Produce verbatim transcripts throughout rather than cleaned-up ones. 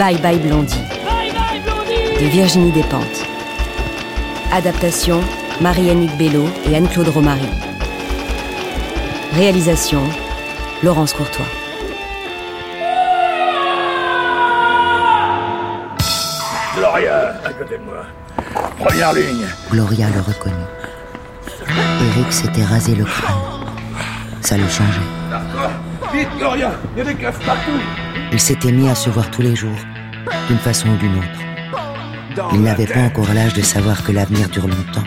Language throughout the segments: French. Bye Bye Blondie, Bye Bye Blondie de Virginie Despentes. Adaptation, Marie-Anne Bello et Anne-Claude Romarin. Réalisation, Laurence Courtois. Gloria, à côté de moi. Première ligne. Gloria le reconnut. Eric s'était rasé le crâne. Ça le changeait. Vite, Gloria, il y a des caves partout. Il s'était mis à se voir tous les jours, d'une façon ou d'une autre. Il n'avait pas encore l'âge de savoir que l'avenir dure longtemps.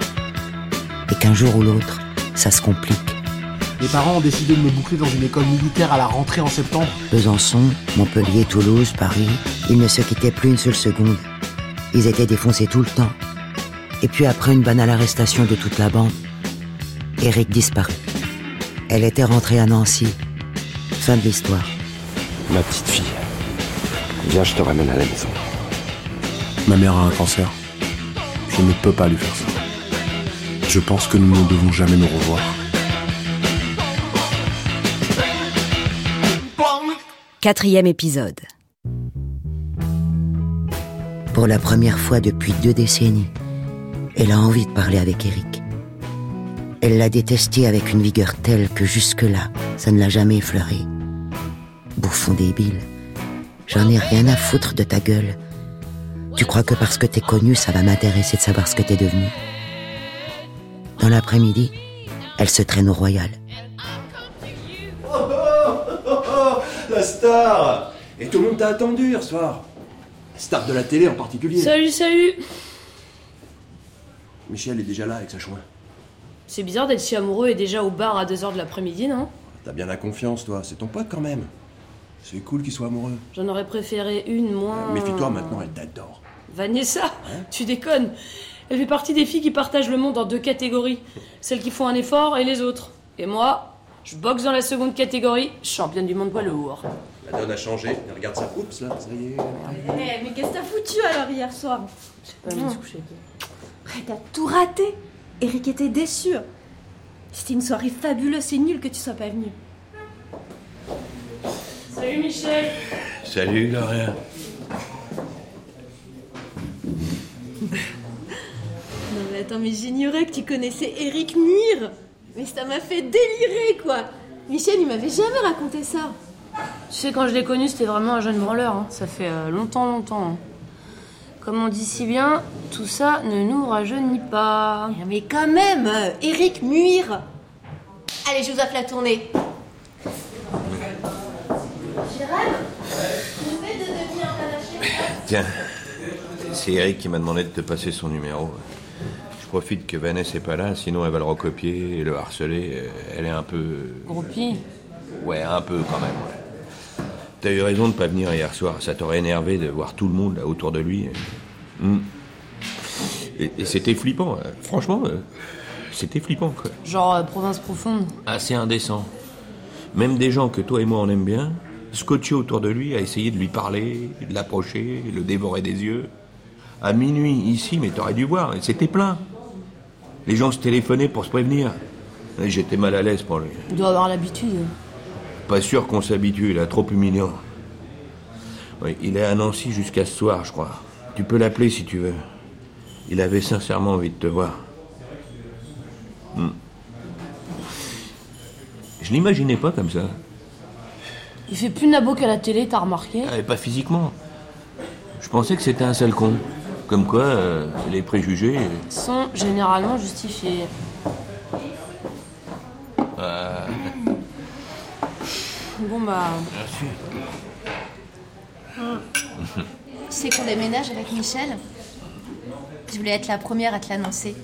Et qu'un jour ou l'autre, ça se complique. Mes parents ont décidé de me boucler dans une école militaire à la rentrée en septembre. Besançon, Montpellier, Toulouse, Paris, ils ne se quittaient plus une seule seconde. Ils étaient défoncés tout le temps. Et puis après une banale arrestation de toute la bande, Eric disparut. Elle était rentrée à Nancy. Fin de l'histoire. Ma petite fille, viens, je te ramène à la maison. Ma mère a un cancer. Je ne peux pas lui faire ça. Je pense que nous ne devons jamais nous revoir. Quatrième épisode. Pour la première fois depuis deux décennies, elle a envie de parler avec Eric. Elle l'a détesté avec une vigueur telle que jusque-là, ça ne l'a jamais effleuré. Bouffon débile, j'en ai rien à foutre de ta gueule. Tu crois que parce que t'es connu, ça va m'intéresser de savoir ce que t'es devenu? Dans l'après-midi, elle se traîne au Royal. La star! Et tout le monde t'a attendu hier soir. La star de la télé en particulier. Salut, salut! Michel est déjà là avec sa chouin. C'est bizarre d'être si amoureux et déjà au bar à deux heures de l'après-midi, non? T'as bien la confiance, toi. C'est ton pote, quand même. C'est cool qu'il soit amoureux. J'en aurais préféré une moins... Euh, méfie-toi, maintenant, elle t'adore. Vanessa, hein? Tu déconnes. Elle fait partie des filles qui partagent le monde en deux catégories. Celles qui font un effort et les autres. Et moi... Je boxe dans la seconde catégorie, championne du monde poids lourd. La donne a changé, regarde ça, oups là, ça y est. Hey, mais qu'est-ce que t'as foutu alors hier soir? J'ai pas envie de se coucher. T'as tout raté. Eric était déçu. C'était une soirée fabuleuse, c'est nul que tu sois pas venu. Salut Michel. Salut Gloria. Non mais attends, mais j'ignorais que tu connaissais Eric Muir. Mais ça m'a fait délirer, quoi. Michel, il m'avait jamais raconté ça. Tu sais, quand je l'ai connu, c'était vraiment un jeune branleur. Hein. Ça fait euh, longtemps, longtemps. Hein. Comme on dit si bien, tout ça ne nous rajeunit pas. Mais quand même, euh, Eric Muir. Allez, je vous offre la tournée. Gérald, vous faites de devenir un Tiens, c'est Eric qui m'a demandé de te passer son numéro. Profite que Vanessa n'est pas là, sinon elle va le recopier et le harceler. Elle est un peu... Groupie ? Ouais, un peu quand même. Ouais. T'as eu raison de pas venir hier soir. Ça t'aurait énervé de voir tout le monde là autour de lui. Mm. Et, et c'était flippant. Franchement, c'était flippant, quoi. Genre euh, province profonde. Assez indécent. Même des gens que toi et moi on aime bien, scotchés autour de lui, à essayer de lui parler, de l'approcher, le dévorer des yeux. À minuit ici, mais t'aurais dû voir. C'était plein. Les gens se téléphonaient pour se prévenir. Et j'étais mal à l'aise pour lui. Il doit avoir l'habitude. Pas sûr qu'on s'habitue, là, trop humiliant. Oui, il est à Nancy jusqu'à ce soir, je crois. Tu peux l'appeler si tu veux. Il avait sincèrement envie de te voir. Hmm. Je l'imaginais pas comme ça. Il fait plus nabo qu'à la télé, t'as remarqué? Ah, et pas physiquement. Je pensais que c'était un sale con. Comme quoi, euh, les préjugés... sont généralement justifiés. Euh... Bon bah... Merci. C'est qu'on déménage avec Michel. Je voulais être la première à te l'annoncer.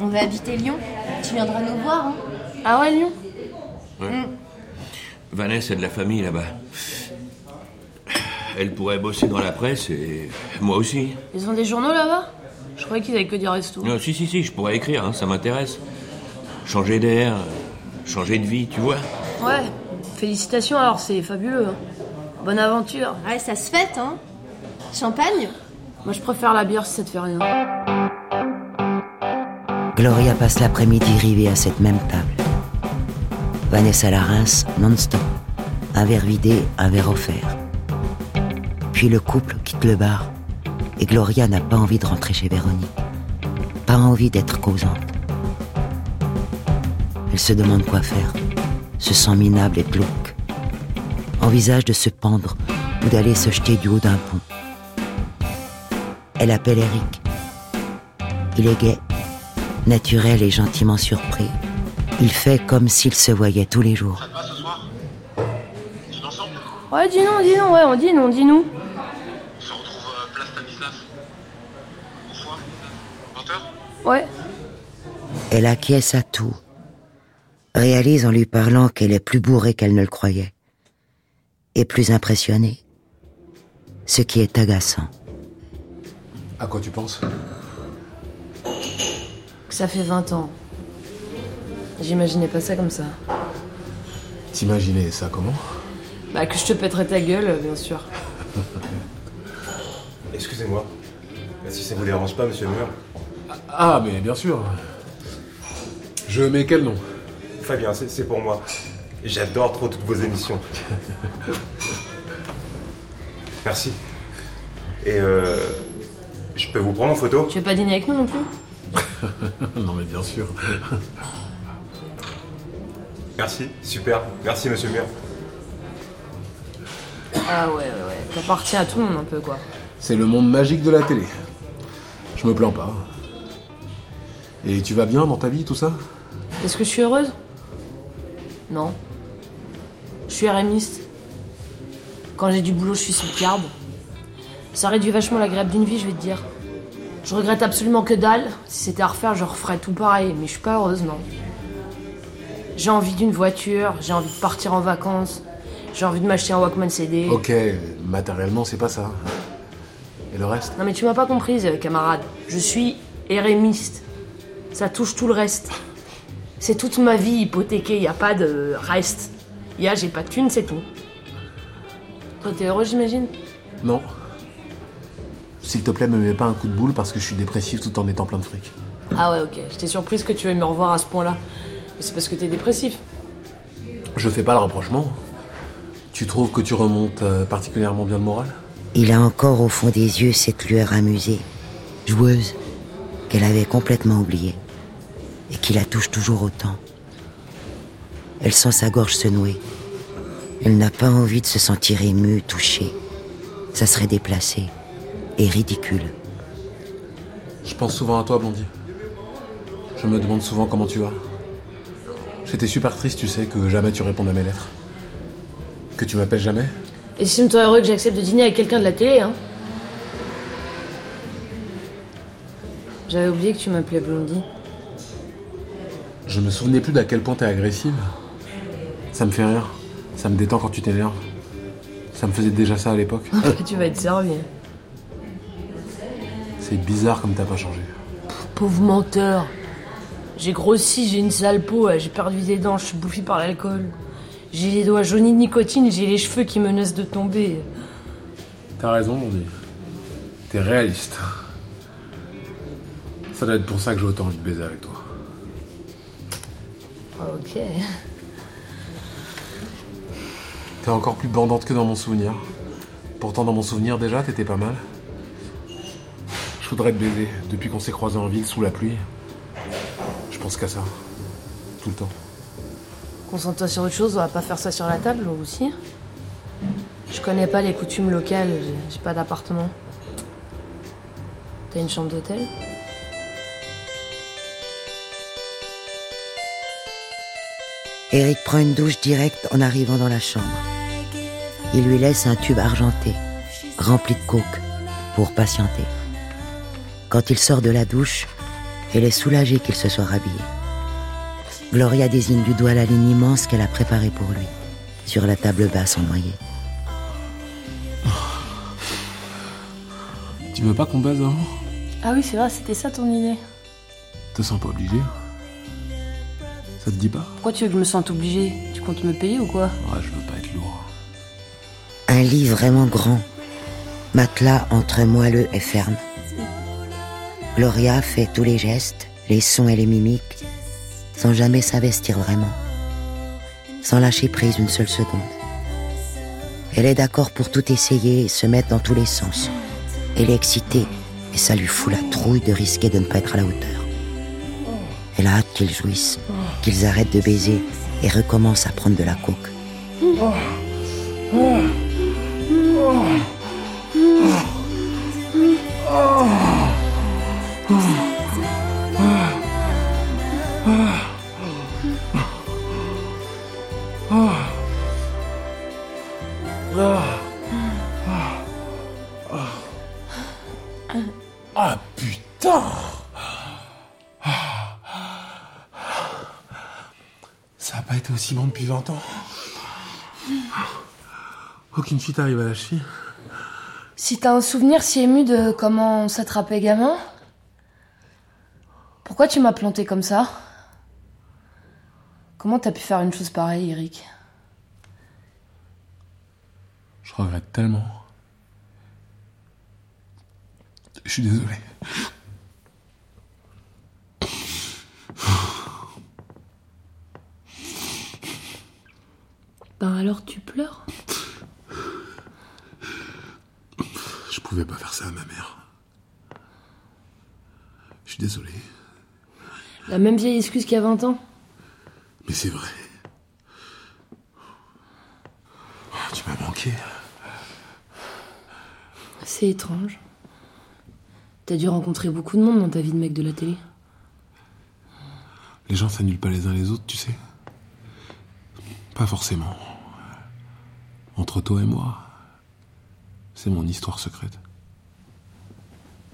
On va habiter Lyon. Tu viendras nous voir, hein? Ah ouais, Lyon? Ouais. Mm. Vanessa a de la famille là-bas. Elle pourrait bosser dans la presse et moi aussi. Ils ont des journaux là-bas? Je croyais qu'ils avaient que des restos. Non, si, si, si, je pourrais écrire, hein, ça m'intéresse. Changer d'air, changer de vie, tu vois. Ouais, félicitations alors, c'est fabuleux. Hein. Bonne aventure. Ouais, ça se fête, hein. Champagne? Moi, je préfère la bière si ça te fait rien. Gloria passe l'après-midi rivée à cette même table. Vanessa Larins, non-stop. Un verre vidé, un verre offert. Puis le couple quitte le bar et Gloria n'a pas envie de rentrer chez Véronique. Pas envie d'être causante. Elle se demande quoi faire, se sent minable et glauque. Envisage de se pendre ou d'aller se jeter du haut d'un pont. Elle appelle Eric. Il est gai, naturel et gentiment surpris. Il fait comme s'il se voyait tous les jours. Ça te va ce soir ? On dîne ensemble ? Ouais, dis non, dis non, ouais, on dîne, on dîne nous. On se retrouve à place Stanislas. Bonsoir, vingt heures ? Ouais. Elle acquiesce à tout. Réalise en lui parlant qu'elle est plus bourrée qu'elle ne le croyait. Et plus impressionnée. Ce qui est agaçant. À quoi tu penses ? Ça fait vingt ans. J'imaginais pas ça comme ça. T'imaginais ça comment ? Bah que je te pèterais ta gueule, bien sûr. Excusez-moi. Si ça vous dérange pas, monsieur Muir. Ah, mais bien sûr. Je mets quel nom ? Fabien, c'est, c'est pour moi. J'adore trop toutes vos émissions. Merci. Et euh... je peux vous prendre en photo ? Tu veux pas dîner avec nous non plus ? Non mais bien sûr. Merci, super. Merci, monsieur Muir. Ah ouais, ouais, ouais. T'appartiens à tout le monde un peu, quoi. C'est le monde magique de la télé. Je me plains pas. Et tu vas bien dans ta vie, tout ça ? Est-ce que je suis heureuse ? Non. Je suis R M iste. Quand j'ai du boulot, je suis sous carb. Ça réduit vachement la grappe d'une vie, je vais te dire. Je regrette absolument que dalle. Si c'était à refaire, je referais tout pareil. Mais je suis pas heureuse, non. J'ai envie d'une voiture, j'ai envie de partir en vacances, j'ai envie de m'acheter un Walkman C D. Ok, matériellement, c'est pas ça. Et le reste ? Non mais tu m'as pas comprise, camarade. Je suis R M iste. Ça touche tout le reste. C'est toute ma vie hypothéquée, y a pas de reste. Y a, j'ai pas de thune, c'est tout. Toi, t'es heureux, j'imagine ? Non. S'il te plaît, me mets pas un coup de boule parce que je suis dépressif tout en étant plein de fric. Ah ouais, ok. J'étais surprise que tu aies me revoir à ce point-là. Mais c'est parce que t'es dépressif. Je fais pas le rapprochement. Tu trouves que tu remontes euh, particulièrement bien le moral ? Il a encore au fond des yeux cette lueur amusée, joueuse, qu'elle avait complètement oubliée, et qui la touche toujours autant. Elle sent sa gorge se nouer. Elle n'a pas envie de se sentir émue, touchée. Ça serait déplacé et ridicule. Je pense souvent à toi, Blondie. Je me demande souvent comment tu vas. J'étais super triste, tu sais, que jamais tu réponds à mes lettres. Que tu m'appelles jamais. Et si me toi heureux que j'accepte de dîner avec quelqu'un de la télé, hein ? J'avais oublié que tu m'appelais Blondie. Je me souvenais plus d'à quel point t'es agressive. Ça me fait rire. Ça me détend quand tu t'énerves. Ça me faisait déjà ça à l'époque. Tu vas être servi. C'est bizarre comme t'as pas changé. Pauvre menteur. J'ai grossi, j'ai une sale peau, j'ai perdu des dents, je suis bouffie par l'alcool. J'ai les doigts jaunis de nicotine, j'ai les cheveux qui menacent de tomber. T'as raison, mon dieu. T'es réaliste. Ça doit être pour ça que j'ai autant envie de baiser avec toi. Ok. T'es encore plus bandante que dans mon souvenir. Pourtant, dans mon souvenir, déjà, t'étais pas mal. Je voudrais te baiser, depuis qu'on s'est croisés en ville, sous la pluie. Je pense qu'à ça. Tout le temps. Concentre-toi sur autre chose, on va pas faire ça sur la table aussi. Je connais pas les coutumes locales, j'ai pas d'appartement. T'as une chambre d'hôtel ? Eric prend une douche directe en arrivant dans la chambre. Il lui laisse un tube argenté, rempli de coke, pour patienter. Quand il sort de la douche, elle est soulagée qu'il se soit rhabillé. Gloria désigne du doigt la ligne immense qu'elle a préparée pour lui, sur la table basse en noyer. Tu veux pas qu'on baise avant ? Ah oui, c'est vrai, c'était ça ton idée. Te sens pas obligée ? Ça te dit pas ? Pourquoi tu veux que je me sente obligée ? Tu comptes me payer ou quoi ? Ouais, je veux pas être lourd. Un lit vraiment grand, matelas entre moelleux et ferme. Gloria fait tous les gestes, les sons et les mimiques, sans jamais s'investir vraiment, sans lâcher prise une seule seconde. Elle est d'accord pour tout essayer et se mettre dans tous les sens. Elle est excitée et ça lui fout la trouille de risquer de ne pas être à la hauteur. Elle a hâte qu'ils jouissent, qu'ils arrêtent de baiser et recommencent à prendre de la coke. Ah putain! Ça n'a pas été aussi bon depuis vingt ans. Aucune chute arrive à la cheville. Si t'as un souvenir si ému de comment on s'attrapait gamin, pourquoi tu m'as planté comme ça? Comment t'as pu faire une chose pareille, Eric? Je regrette tellement. Je suis désolé. Ben alors tu pleures? Je pouvais pas faire ça à ma mère. Je suis désolé. La même vieille excuse qu'il y a vingt ans. Mais c'est vrai. Oh, tu m'as manqué. C'est étrange. T'as dû rencontrer beaucoup de monde dans ta vie de mec de la télé. Les gens s'annulent pas les uns les autres, tu sais. Pas forcément. Entre toi et moi, c'est mon histoire secrète.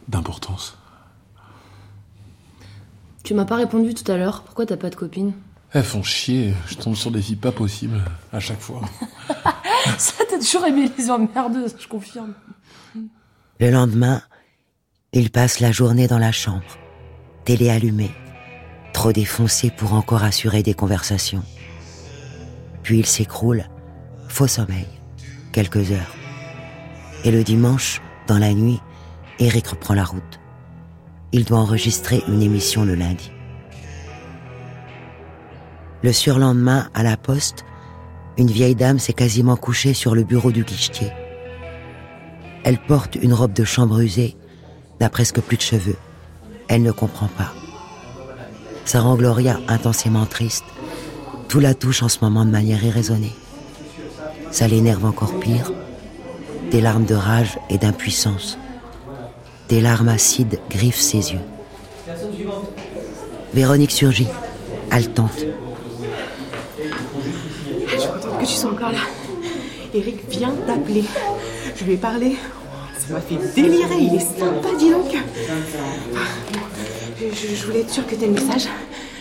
D'importance. Tu m'as pas répondu tout à l'heure. Pourquoi t'as pas de copine? Elles font chier. Je tombe sur des filles pas possibles, à chaque fois. Ça, t'as toujours aimé les emmerdeuses, je confirme. Le lendemain, il passe la journée dans la chambre. Télé allumée. Trop défoncé pour encore assurer des conversations. Puis il s'écroule, faux sommeil, quelques heures. Et le dimanche, dans la nuit, Eric reprend la route. Il doit enregistrer une émission le lundi. Le surlendemain, à la poste, une vieille dame s'est quasiment couchée sur le bureau du guichetier. Elle porte une robe de chambre usée, n'a presque plus de cheveux. Elle ne comprend pas. Ça rend Gloria intensément triste. Tout la touche en ce moment de manière irraisonnée. Ça l'énerve encore pire. Des larmes de rage et d'impuissance. Des larmes acides griffent ses yeux. Véronique surgit, haletante. Je suis contente que tu sois encore là. Eric vient t'appeler. Je lui ai parlé. Ça m'a fait délirer. Il est sympa, dis donc. Je, je voulais être sûre que t'aies le message.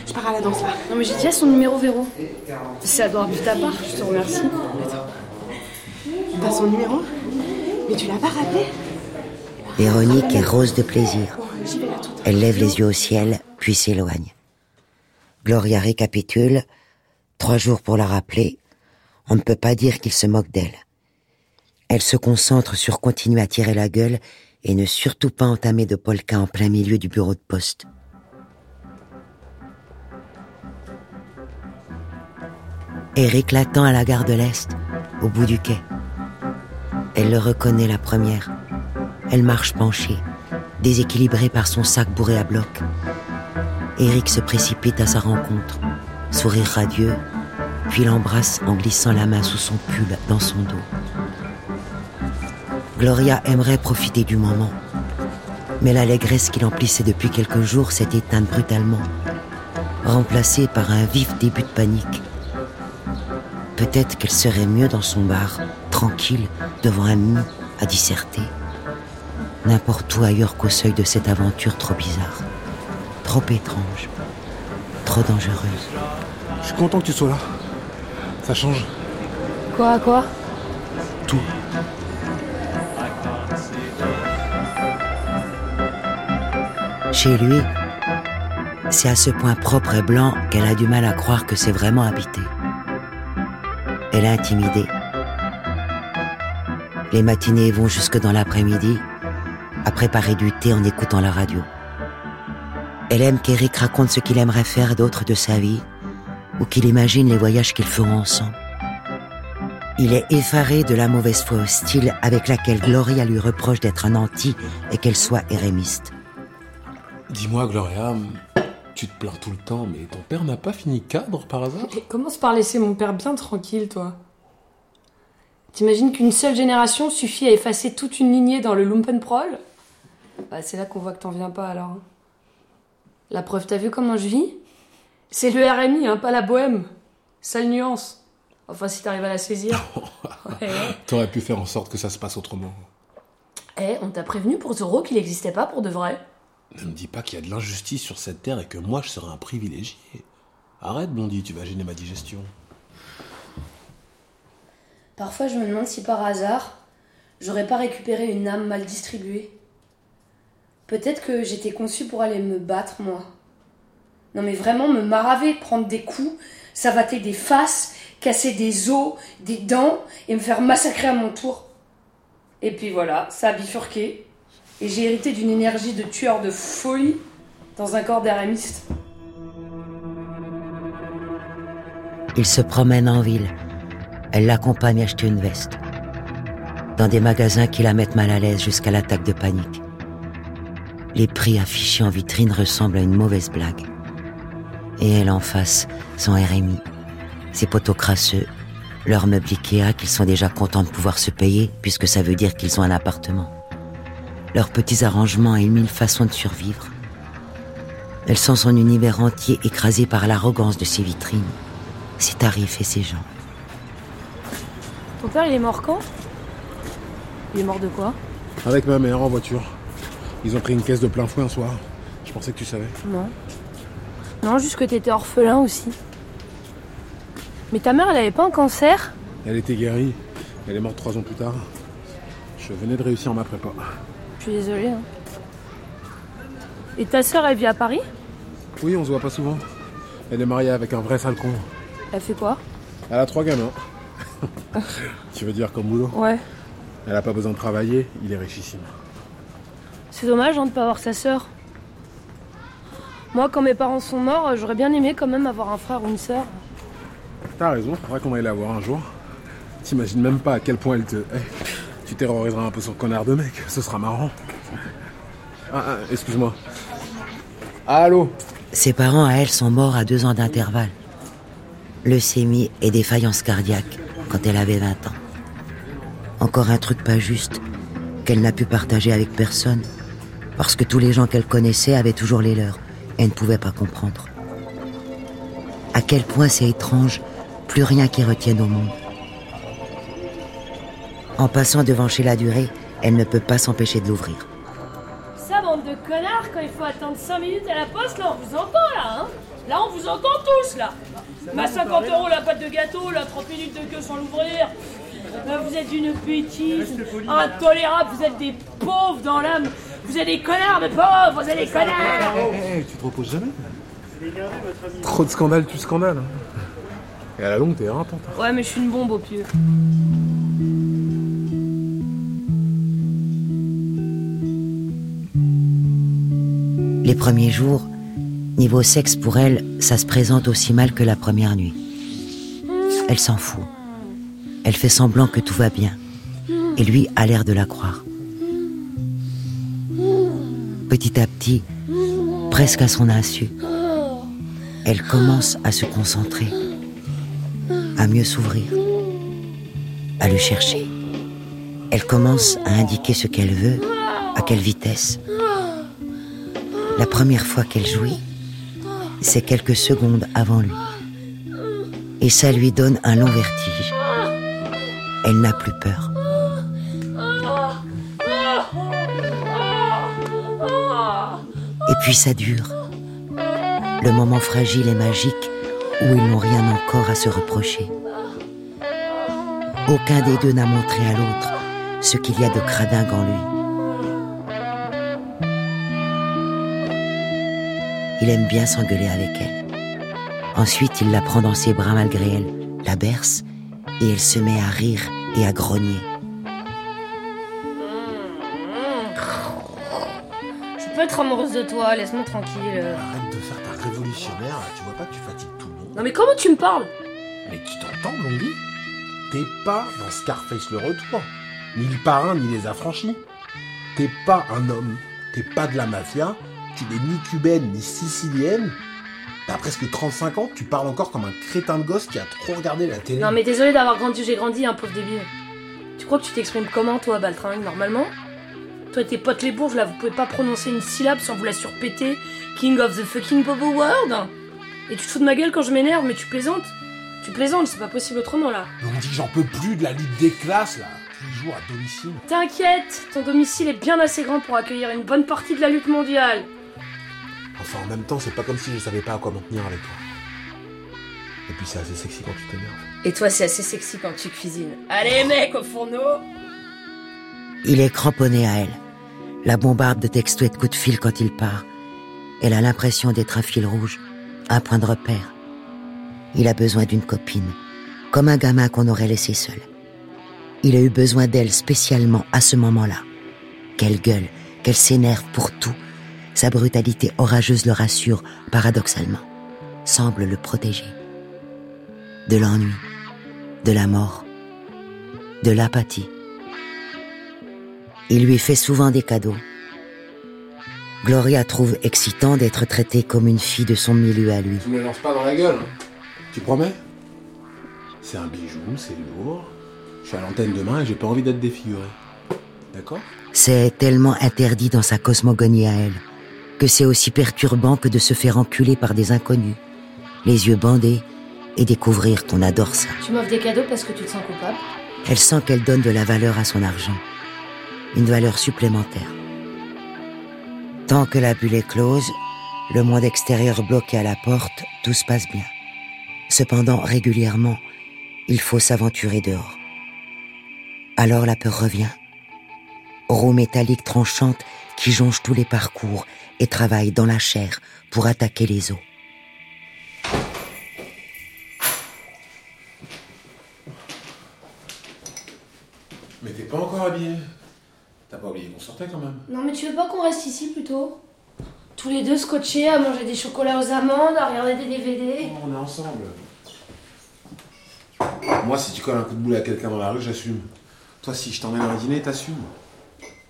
Je pars à la danse là. Non mais j'ai déjà son numéro, Véro. C'est adorable de ta part, je te remercie. Attends. T'as son numéro? Mais tu l'as pas rappelé? Véronique est rose de plaisir. Elle lève les yeux au ciel, puis s'éloigne. Gloria récapitule. Trois jours pour la rappeler. On ne peut pas dire qu'il se moque d'elle. Elle se concentre sur continuer à tirer la gueule et ne surtout pas entamer de polka en plein milieu du bureau de poste. Eric l'attend à la gare de l'Est, au bout du quai. Elle le reconnaît la première. Elle marche penchée, déséquilibrée par son sac bourré à bloc. Eric se précipite à sa rencontre, sourire radieux, puis l'embrasse en glissant la main sous son pull dans son dos. Gloria aimerait profiter du moment, mais l'allégresse qui l'emplissait depuis quelques jours s'est éteinte brutalement, remplacée par un vif début de panique. Peut-être qu'elle serait mieux dans son bar, tranquille, devant un menu à disserter. N'importe où ailleurs qu'au seuil de cette aventure trop bizarre, trop étrange, trop dangereuse. Je suis content que tu sois là. Ça change. Quoi, quoi ? Tout. Chez lui, c'est à ce point propre et blanc qu'elle a du mal à croire que c'est vraiment habité. Elle est intimidée. Les matinées vont jusque dans l'après-midi à préparer du thé en écoutant la radio. Elle aime qu'Eric raconte ce qu'il aimerait faire d'autre de sa vie ou qu'il imagine les voyages qu'ils feront ensemble. Il est effaré de la mauvaise foi hostile avec laquelle Gloria lui reproche d'être un anti et qu'elle soit hérémiste. Dis-moi, Gloria, tu te plains tout le temps, mais ton père n'a pas fini cadre par hasard ? Commence par laisser mon père bien tranquille, toi. T'imagines qu'une seule génération suffit à effacer toute une lignée dans le Lumpenproll ? Bah, c'est là qu'on voit que t'en viens pas, alors. La preuve, t'as vu comment je vis ? C'est le R M I, hein, pas la bohème. Sale nuance. Enfin, si t'arrives à la saisir. Ouais. T'aurais pu faire en sorte que ça se passe autrement. Eh, hey, on t'a prévenu pour Zorro qu'il n'existait pas pour de vrai. Ne me dis pas qu'il y a de l'injustice sur cette terre et que moi, je serais un privilégié. Arrête, Blondie, tu vas gêner ma digestion. Parfois, je me demande si par hasard, j'aurais pas récupéré une âme mal distribuée. Peut-être que j'étais conçue pour aller me battre, moi. Non mais vraiment, me maraver, prendre des coups, savater des faces, casser des os, des dents, et me faire massacrer à mon tour. Et puis voilà, ça a bifurqué. Et j'ai hérité d'une énergie de tueur de folie dans un corps d'hérémiste. Il se promène en ville. Elle l'accompagne acheter une veste. Dans des magasins qui la mettent mal à l'aise jusqu'à l'attaque de panique. Les prix affichés en vitrine ressemblent à une mauvaise blague. Et elle en face, son R M I, ses poteaux crasseux, leurs meubles Ikea qu'ils sont déjà contents de pouvoir se payer puisque ça veut dire qu'ils ont un appartement. Leurs petits arrangements et mille façons de survivre. Elle sent son univers entier écrasé par l'arrogance de ses vitrines, ses tarifs et ses gens. Ton père, il est mort quand ? Il est mort de quoi ? Avec ma mère, en voiture. Ils ont pris une caisse de plein fouet un soir. Je pensais que tu savais. Non. Non, juste que t'étais orphelin aussi. Mais ta mère, elle avait pas un cancer ? Elle était guérie. Elle est morte trois ans plus tard. Je venais de réussir ma prépa. Je suis désolée. Hein. Et ta sœur, elle vit à Paris ? Oui, on se voit pas souvent. Elle est mariée avec un vrai falcon. Elle fait quoi ? Elle a trois gamins. Tu veux dire comme boulot ? Ouais. Elle a pas besoin de travailler, il est richissime. C'est dommage hein, de pas avoir sa sœur. Moi, quand mes parents sont morts, j'aurais bien aimé quand même avoir un frère ou une sœur. T'as raison, faudra qu'on aille la voir un jour. T'imagines même pas à quel point elle te... Hey. Tu terroriseras un peu son connard de mec, ce sera marrant. Ah, ah, excuse-moi. Allô ? Ses parents, à elle, sont morts à deux ans d'intervalle. Leucémie et défaillance cardiaque quand elle avait vingt ans. Encore un truc pas juste, qu'elle n'a pu partager avec personne, parce que tous les gens qu'elle connaissait avaient toujours les leurs, et elle ne pouvait pas comprendre. À quel point c'est étrange, plus rien qui retienne au monde. En passant devant chez Ladurée, elle ne peut pas s'empêcher de l'ouvrir. Ça, bande de connards, quand il faut attendre cinq minutes à la poste, là, on vous entend, là, hein ? Là, on vous entend tous, là. Ma cinquante euros la pâte de gâteau, là, trente minutes de queue sans l'ouvrir. Là, vous êtes une bêtise, intolérable, vous êtes des pauvres dans l'âme. Vous êtes des connards, mais pauvres, vous êtes des connards. Hé, hey, tu te reposes jamais ? Trop de scandales, tu scandales. Hein. Et à la longue, t'es éreintante. Ouais, mais je suis une bombe au pieu. Les premiers jours, niveau sexe pour elle, ça se présente aussi mal que la première nuit. Elle s'en fout. Elle fait semblant que tout va bien. Et lui a l'air de la croire. Petit à petit, presque à son insu, elle commence à se concentrer, à mieux s'ouvrir, à le chercher. Elle commence à indiquer ce qu'elle veut, à quelle vitesse. La première fois qu'elle jouit, c'est quelques secondes avant lui. Et ça lui donne un long vertige. Elle n'a plus peur. Et puis ça dure. Le moment fragile et magique où ils n'ont rien encore à se reprocher. Aucun des deux n'a montré à l'autre ce qu'il y a de cradingue en lui. Il aime bien s'engueuler avec elle. Ensuite, il la prend dans ses bras malgré elle, la berce, et elle se met à rire et à grogner. Je peux être amoureuse de toi, laisse-moi tranquille. Arrête de faire ta révolutionnaire, tu vois pas que tu fatigues tout le monde. Non mais comment tu me parles ? Mais tu t'entends, Blondie ? T'es pas dans Scarface Le Retour, ni le parrain, ni les affranchis. T'es pas un homme, t'es pas de la mafia, tu n'es ni cubaine, ni sicilienne. T'as presque trente-cinq ans, tu parles encore comme un crétin de gosse qui a trop regardé la télé. Non mais désolé d'avoir grandi, j'ai grandi, un hein, pauvre débile. Tu crois que tu t'exprimes comment, toi, Baltringue, normalement ? Toi et tes potes les bourges, là, vous pouvez pas prononcer une syllabe sans vous la surpéter. King of the fucking Bobo World. Et tu te fous de ma gueule quand je m'énerve, mais tu plaisantes. Tu plaisantes, c'est pas possible autrement, là. Mais on dit que j'en peux plus de la lutte des classes, là. Tu joues à domicile. T'inquiète, ton domicile est bien assez grand pour accueillir une bonne partie de la lutte mondiale. Enfin, en même temps, c'est pas comme si je savais pas à quoi m'en tenir avec toi. Et puis c'est assez sexy quand tu t'énerves. Et toi, c'est assez sexy quand tu cuisines. Allez, mec, au fourneau. Il est cramponné à elle. La bombarde de textos et de coups de fil quand il part. Elle a l'impression d'être un fil rouge, un point de repère. Il a besoin d'une copine, comme un gamin qu'on aurait laissé seul. Il a eu besoin d'elle spécialement à ce moment-là. Qu'elle gueule, qu'elle s'énerve pour tout. Sa brutalité orageuse le rassure, paradoxalement. Semble le protéger. De l'ennui, de la mort, de l'apathie. Il lui fait souvent des cadeaux. Gloria trouve excitant d'être traitée comme une fille de son milieu à lui. Tu me le lances pas dans la gueule, tu promets ? C'est un bijou, c'est lourd. Je suis à l'antenne demain et j'ai pas envie d'être défigurée. D'accord ? C'est tellement interdit dans sa cosmogonie à elle que c'est aussi perturbant que de se faire enculer par des inconnus, les yeux bandés, et découvrir qu'on adore ça. Tu m'offres des cadeaux parce que tu te sens coupable ? Elle sent qu'elle donne de la valeur à son argent. Une valeur supplémentaire. Tant que la bulle est close, le monde extérieur bloqué à la porte, tout se passe bien. Cependant, régulièrement, il faut s'aventurer dehors. Alors la peur revient. Roue métallique tranchante qui jonche tous les parcours et travaille dans la chair pour attaquer les os. Mais t'es pas encore habillée ? T'as pas oublié qu'on sortait quand même ? Non mais tu veux pas qu'on reste ici plutôt ? Tous les deux scotchés à manger des chocolats aux amandes, à regarder des D V D. Non, on est ensemble. Moi si tu colles un coup de boule à quelqu'un dans la rue, j'assume. Toi si je t'emmène à un dîner, t'assumes.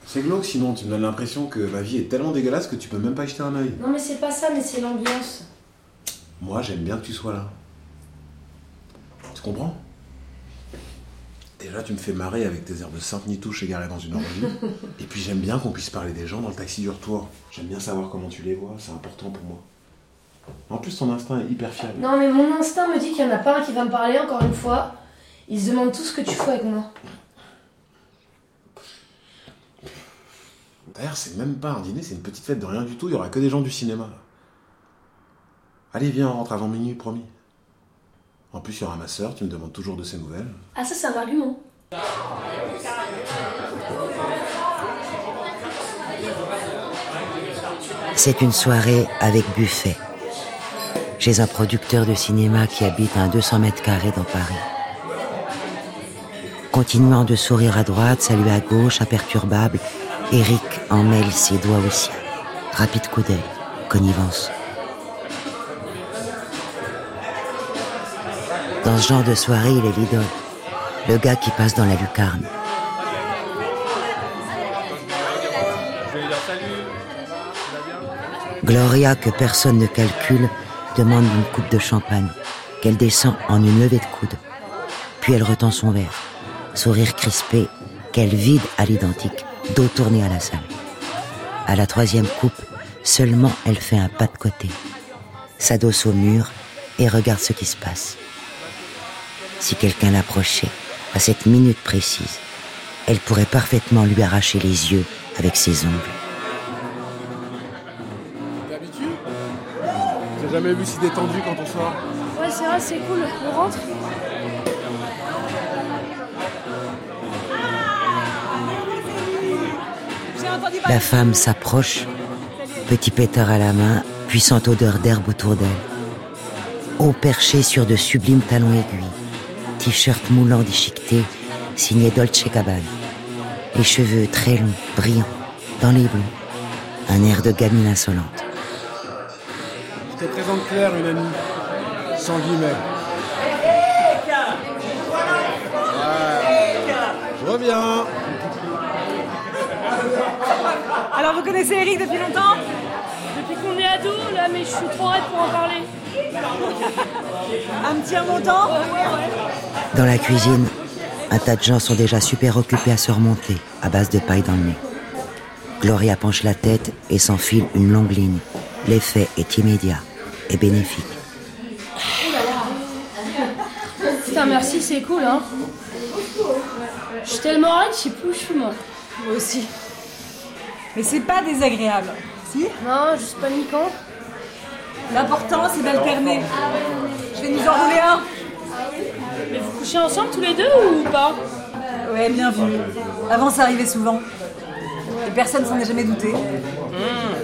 C'est glauque sinon, tu me donnes l'impression que ma vie est tellement dégueulasse que tu peux même pas y jeter un œil. Non mais c'est pas ça, mais c'est l'ambiance. Moi j'aime bien que tu sois là. Tu comprends ? Déjà, tu me fais marrer avec tes airs de Sainte-Nitouche égarés dans une orgie. Et puis, j'aime bien qu'on puisse parler des gens dans le taxi du retour. J'aime bien savoir comment tu les vois, c'est important pour moi. En plus, ton instinct est hyper fiable. Non, mais mon instinct me dit qu'il n'y en a pas un qui va me parler, encore une fois. Ils se demandent tout ce que tu fous avec moi. D'ailleurs, c'est même pas un dîner, c'est une petite fête de rien du tout. Il n'y aura que des gens du cinéma. Allez, viens, on rentre avant minuit, promis. En plus, il y aura ma sœur, tu me demandes toujours de ses nouvelles. Ah ça, c'est un argument. C'est une soirée avec buffet. Chez un producteur de cinéma qui habite à deux cents mètres carrés dans Paris. Continuant de sourire à droite, saluer à gauche, imperturbable, Eric en mêle ses doigts au sien. Rapide coup d'œil, connivence. Dans ce genre de soirée, il est l'idole. Le gars qui passe dans la lucarne. Gloria, que personne ne calcule, demande une coupe de champagne, qu'elle descend en une levée de coude. Puis elle retend son verre, sourire crispé, qu'elle vide à l'identique, dos tourné à la salle. À la troisième coupe, seulement elle fait un pas de côté, s'adosse au mur et regarde ce qui se passe. Si quelqu'un l'approchait, à cette minute précise, elle pourrait parfaitement lui arracher les yeux avec ses ongles. T'es habitué ? J'ai jamais vu si détendu quand on sort. Ouais, c'est vrai, c'est cool. On rentre ? La femme s'approche, petit pétard à la main, puissante odeur d'herbe autour d'elle. Haut perché sur de sublimes talons aiguilles. T-shirt moulant déchiqueté, signé Dolce et Gabbana. Les cheveux très longs, brillants, dans les blonds. Un air de gamine insolente. Je te présente Claire, une amie. Sans guillemets. Eric ! Voilà reviens. Alors, vous connaissez Eric depuis longtemps? Depuis qu'on est ado, là, mais je suis trop raide pour en parler. Un petit remontant. Dans la cuisine, un tas de gens sont déjà super occupés à se remonter, à base de paille dans le nez. Gloria penche la tête et s'enfile une longue ligne. L'effet est immédiat et bénéfique. Putain, merci, c'est cool, hein. Je suis tellement raide, je sais plus où je suis, moi. Moi aussi. Mais c'est pas désagréable. Si ? Non, juste paniquant. L'important, c'est d'alterner. Je vais nous enrouler un. Mais vous couchez ensemble tous les deux ou pas ? Ouais, bien vu. Avant, ça arrivait souvent. Et personne s'en est jamais douté. Mmh.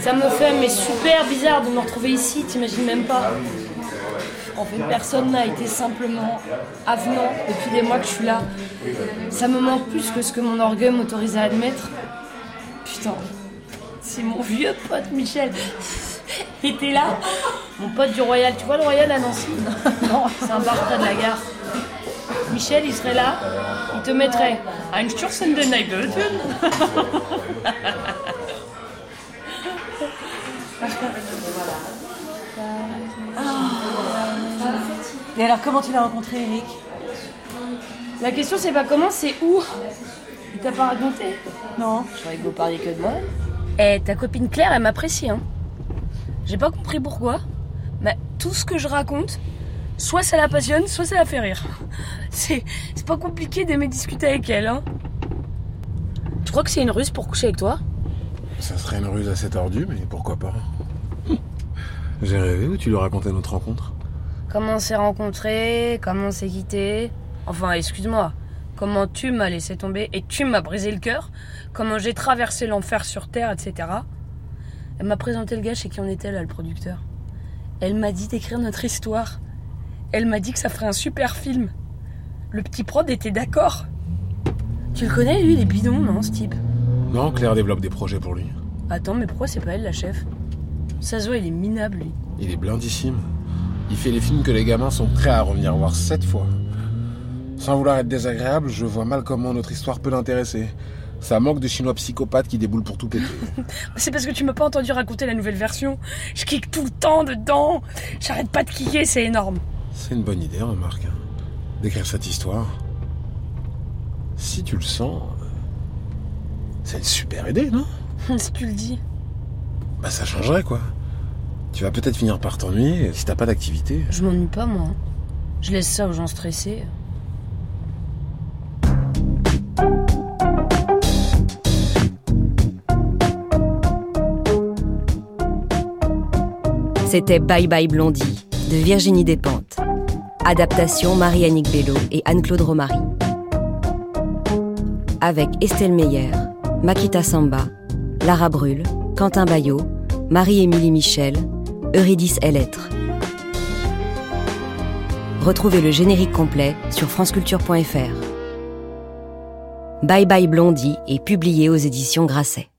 Ça me fait mais super bizarre de me retrouver ici, t'imagines même pas. En fait, personne n'a été simplement avenant depuis des mois que je suis là. Ça me manque plus que ce que mon orgueil m'autorise à admettre. Putain, si mon vieux pote Michel était là, mon pote du Royal, tu vois le Royal à Nancy ? Non, c'est un bar près de la gare. Michel, il serait là, il te mettrait à une Sturzen de Neibel. Et alors, comment tu l'as rencontré, Eric ? La question, c'est pas comment, c'est où. Il t'a pas raconté ? Non. Je croyais que vous parliez que de moi. Eh, ta copine Claire, elle m'apprécie, hein. J'ai pas compris pourquoi, mais tout ce que je raconte, soit ça la passionne, soit ça la fait rire. C'est, c'est pas compliqué d'aimer discuter avec elle, hein. Tu crois que c'est une ruse pour coucher avec toi ? Ça serait une ruse assez tordue, mais pourquoi pas ? J'ai rêvé ou tu lui racontais notre rencontre ? Comment on s'est rencontrés, comment on s'est quittés. Enfin, excuse-moi, comment tu m'as laissé tomber et tu m'as brisé le cœur, comment j'ai traversé l'enfer sur Terre, et cetera. Elle m'a présenté le gars chez qui on était là, le producteur. Elle m'a dit d'écrire notre histoire. Elle m'a dit que ça ferait un super film. Le petit prod était d'accord. Tu le connais, lui, il est bidon, non, ce type ? Non, Claire développe des projets pour lui. Attends, mais pourquoi c'est pas elle, la chef ? Ça se voit, il est minable, lui. Il est blindissime. Il fait les films que les gamins sont prêts à revenir voir sept fois. Sans vouloir être désagréable, je vois mal comment notre histoire peut l'intéresser. Ça manque de chinois psychopathes qui déboulent pour tout péter. C'est parce que tu m'as pas entendu raconter la nouvelle version. Je kick tout le temps dedans. J'arrête pas de kicker, c'est énorme. C'est une bonne idée, remarque, hein, d'écrire cette histoire. Si tu le sens, c'est une super idée, non ? Si tu le dis. Bah ça changerait, quoi. Tu vas peut-être finir par t'ennuyer si t'as pas d'activité. Je m'ennuie pas, moi. Je laisse ça aux gens stressés. C'était Bye Bye Blondie de Virginie Despentes. Adaptation Marie-Anne Bello et Anne-Claude Romarin. Avec Estelle Meyer, Makita Samba, Lara Brulle, Quentin Bayot, Marie-Émilie Michel, Eurydice Elletre. Retrouvez le générique complet sur franceculture point f r. Bye Bye Blondie est publié aux éditions Grasset.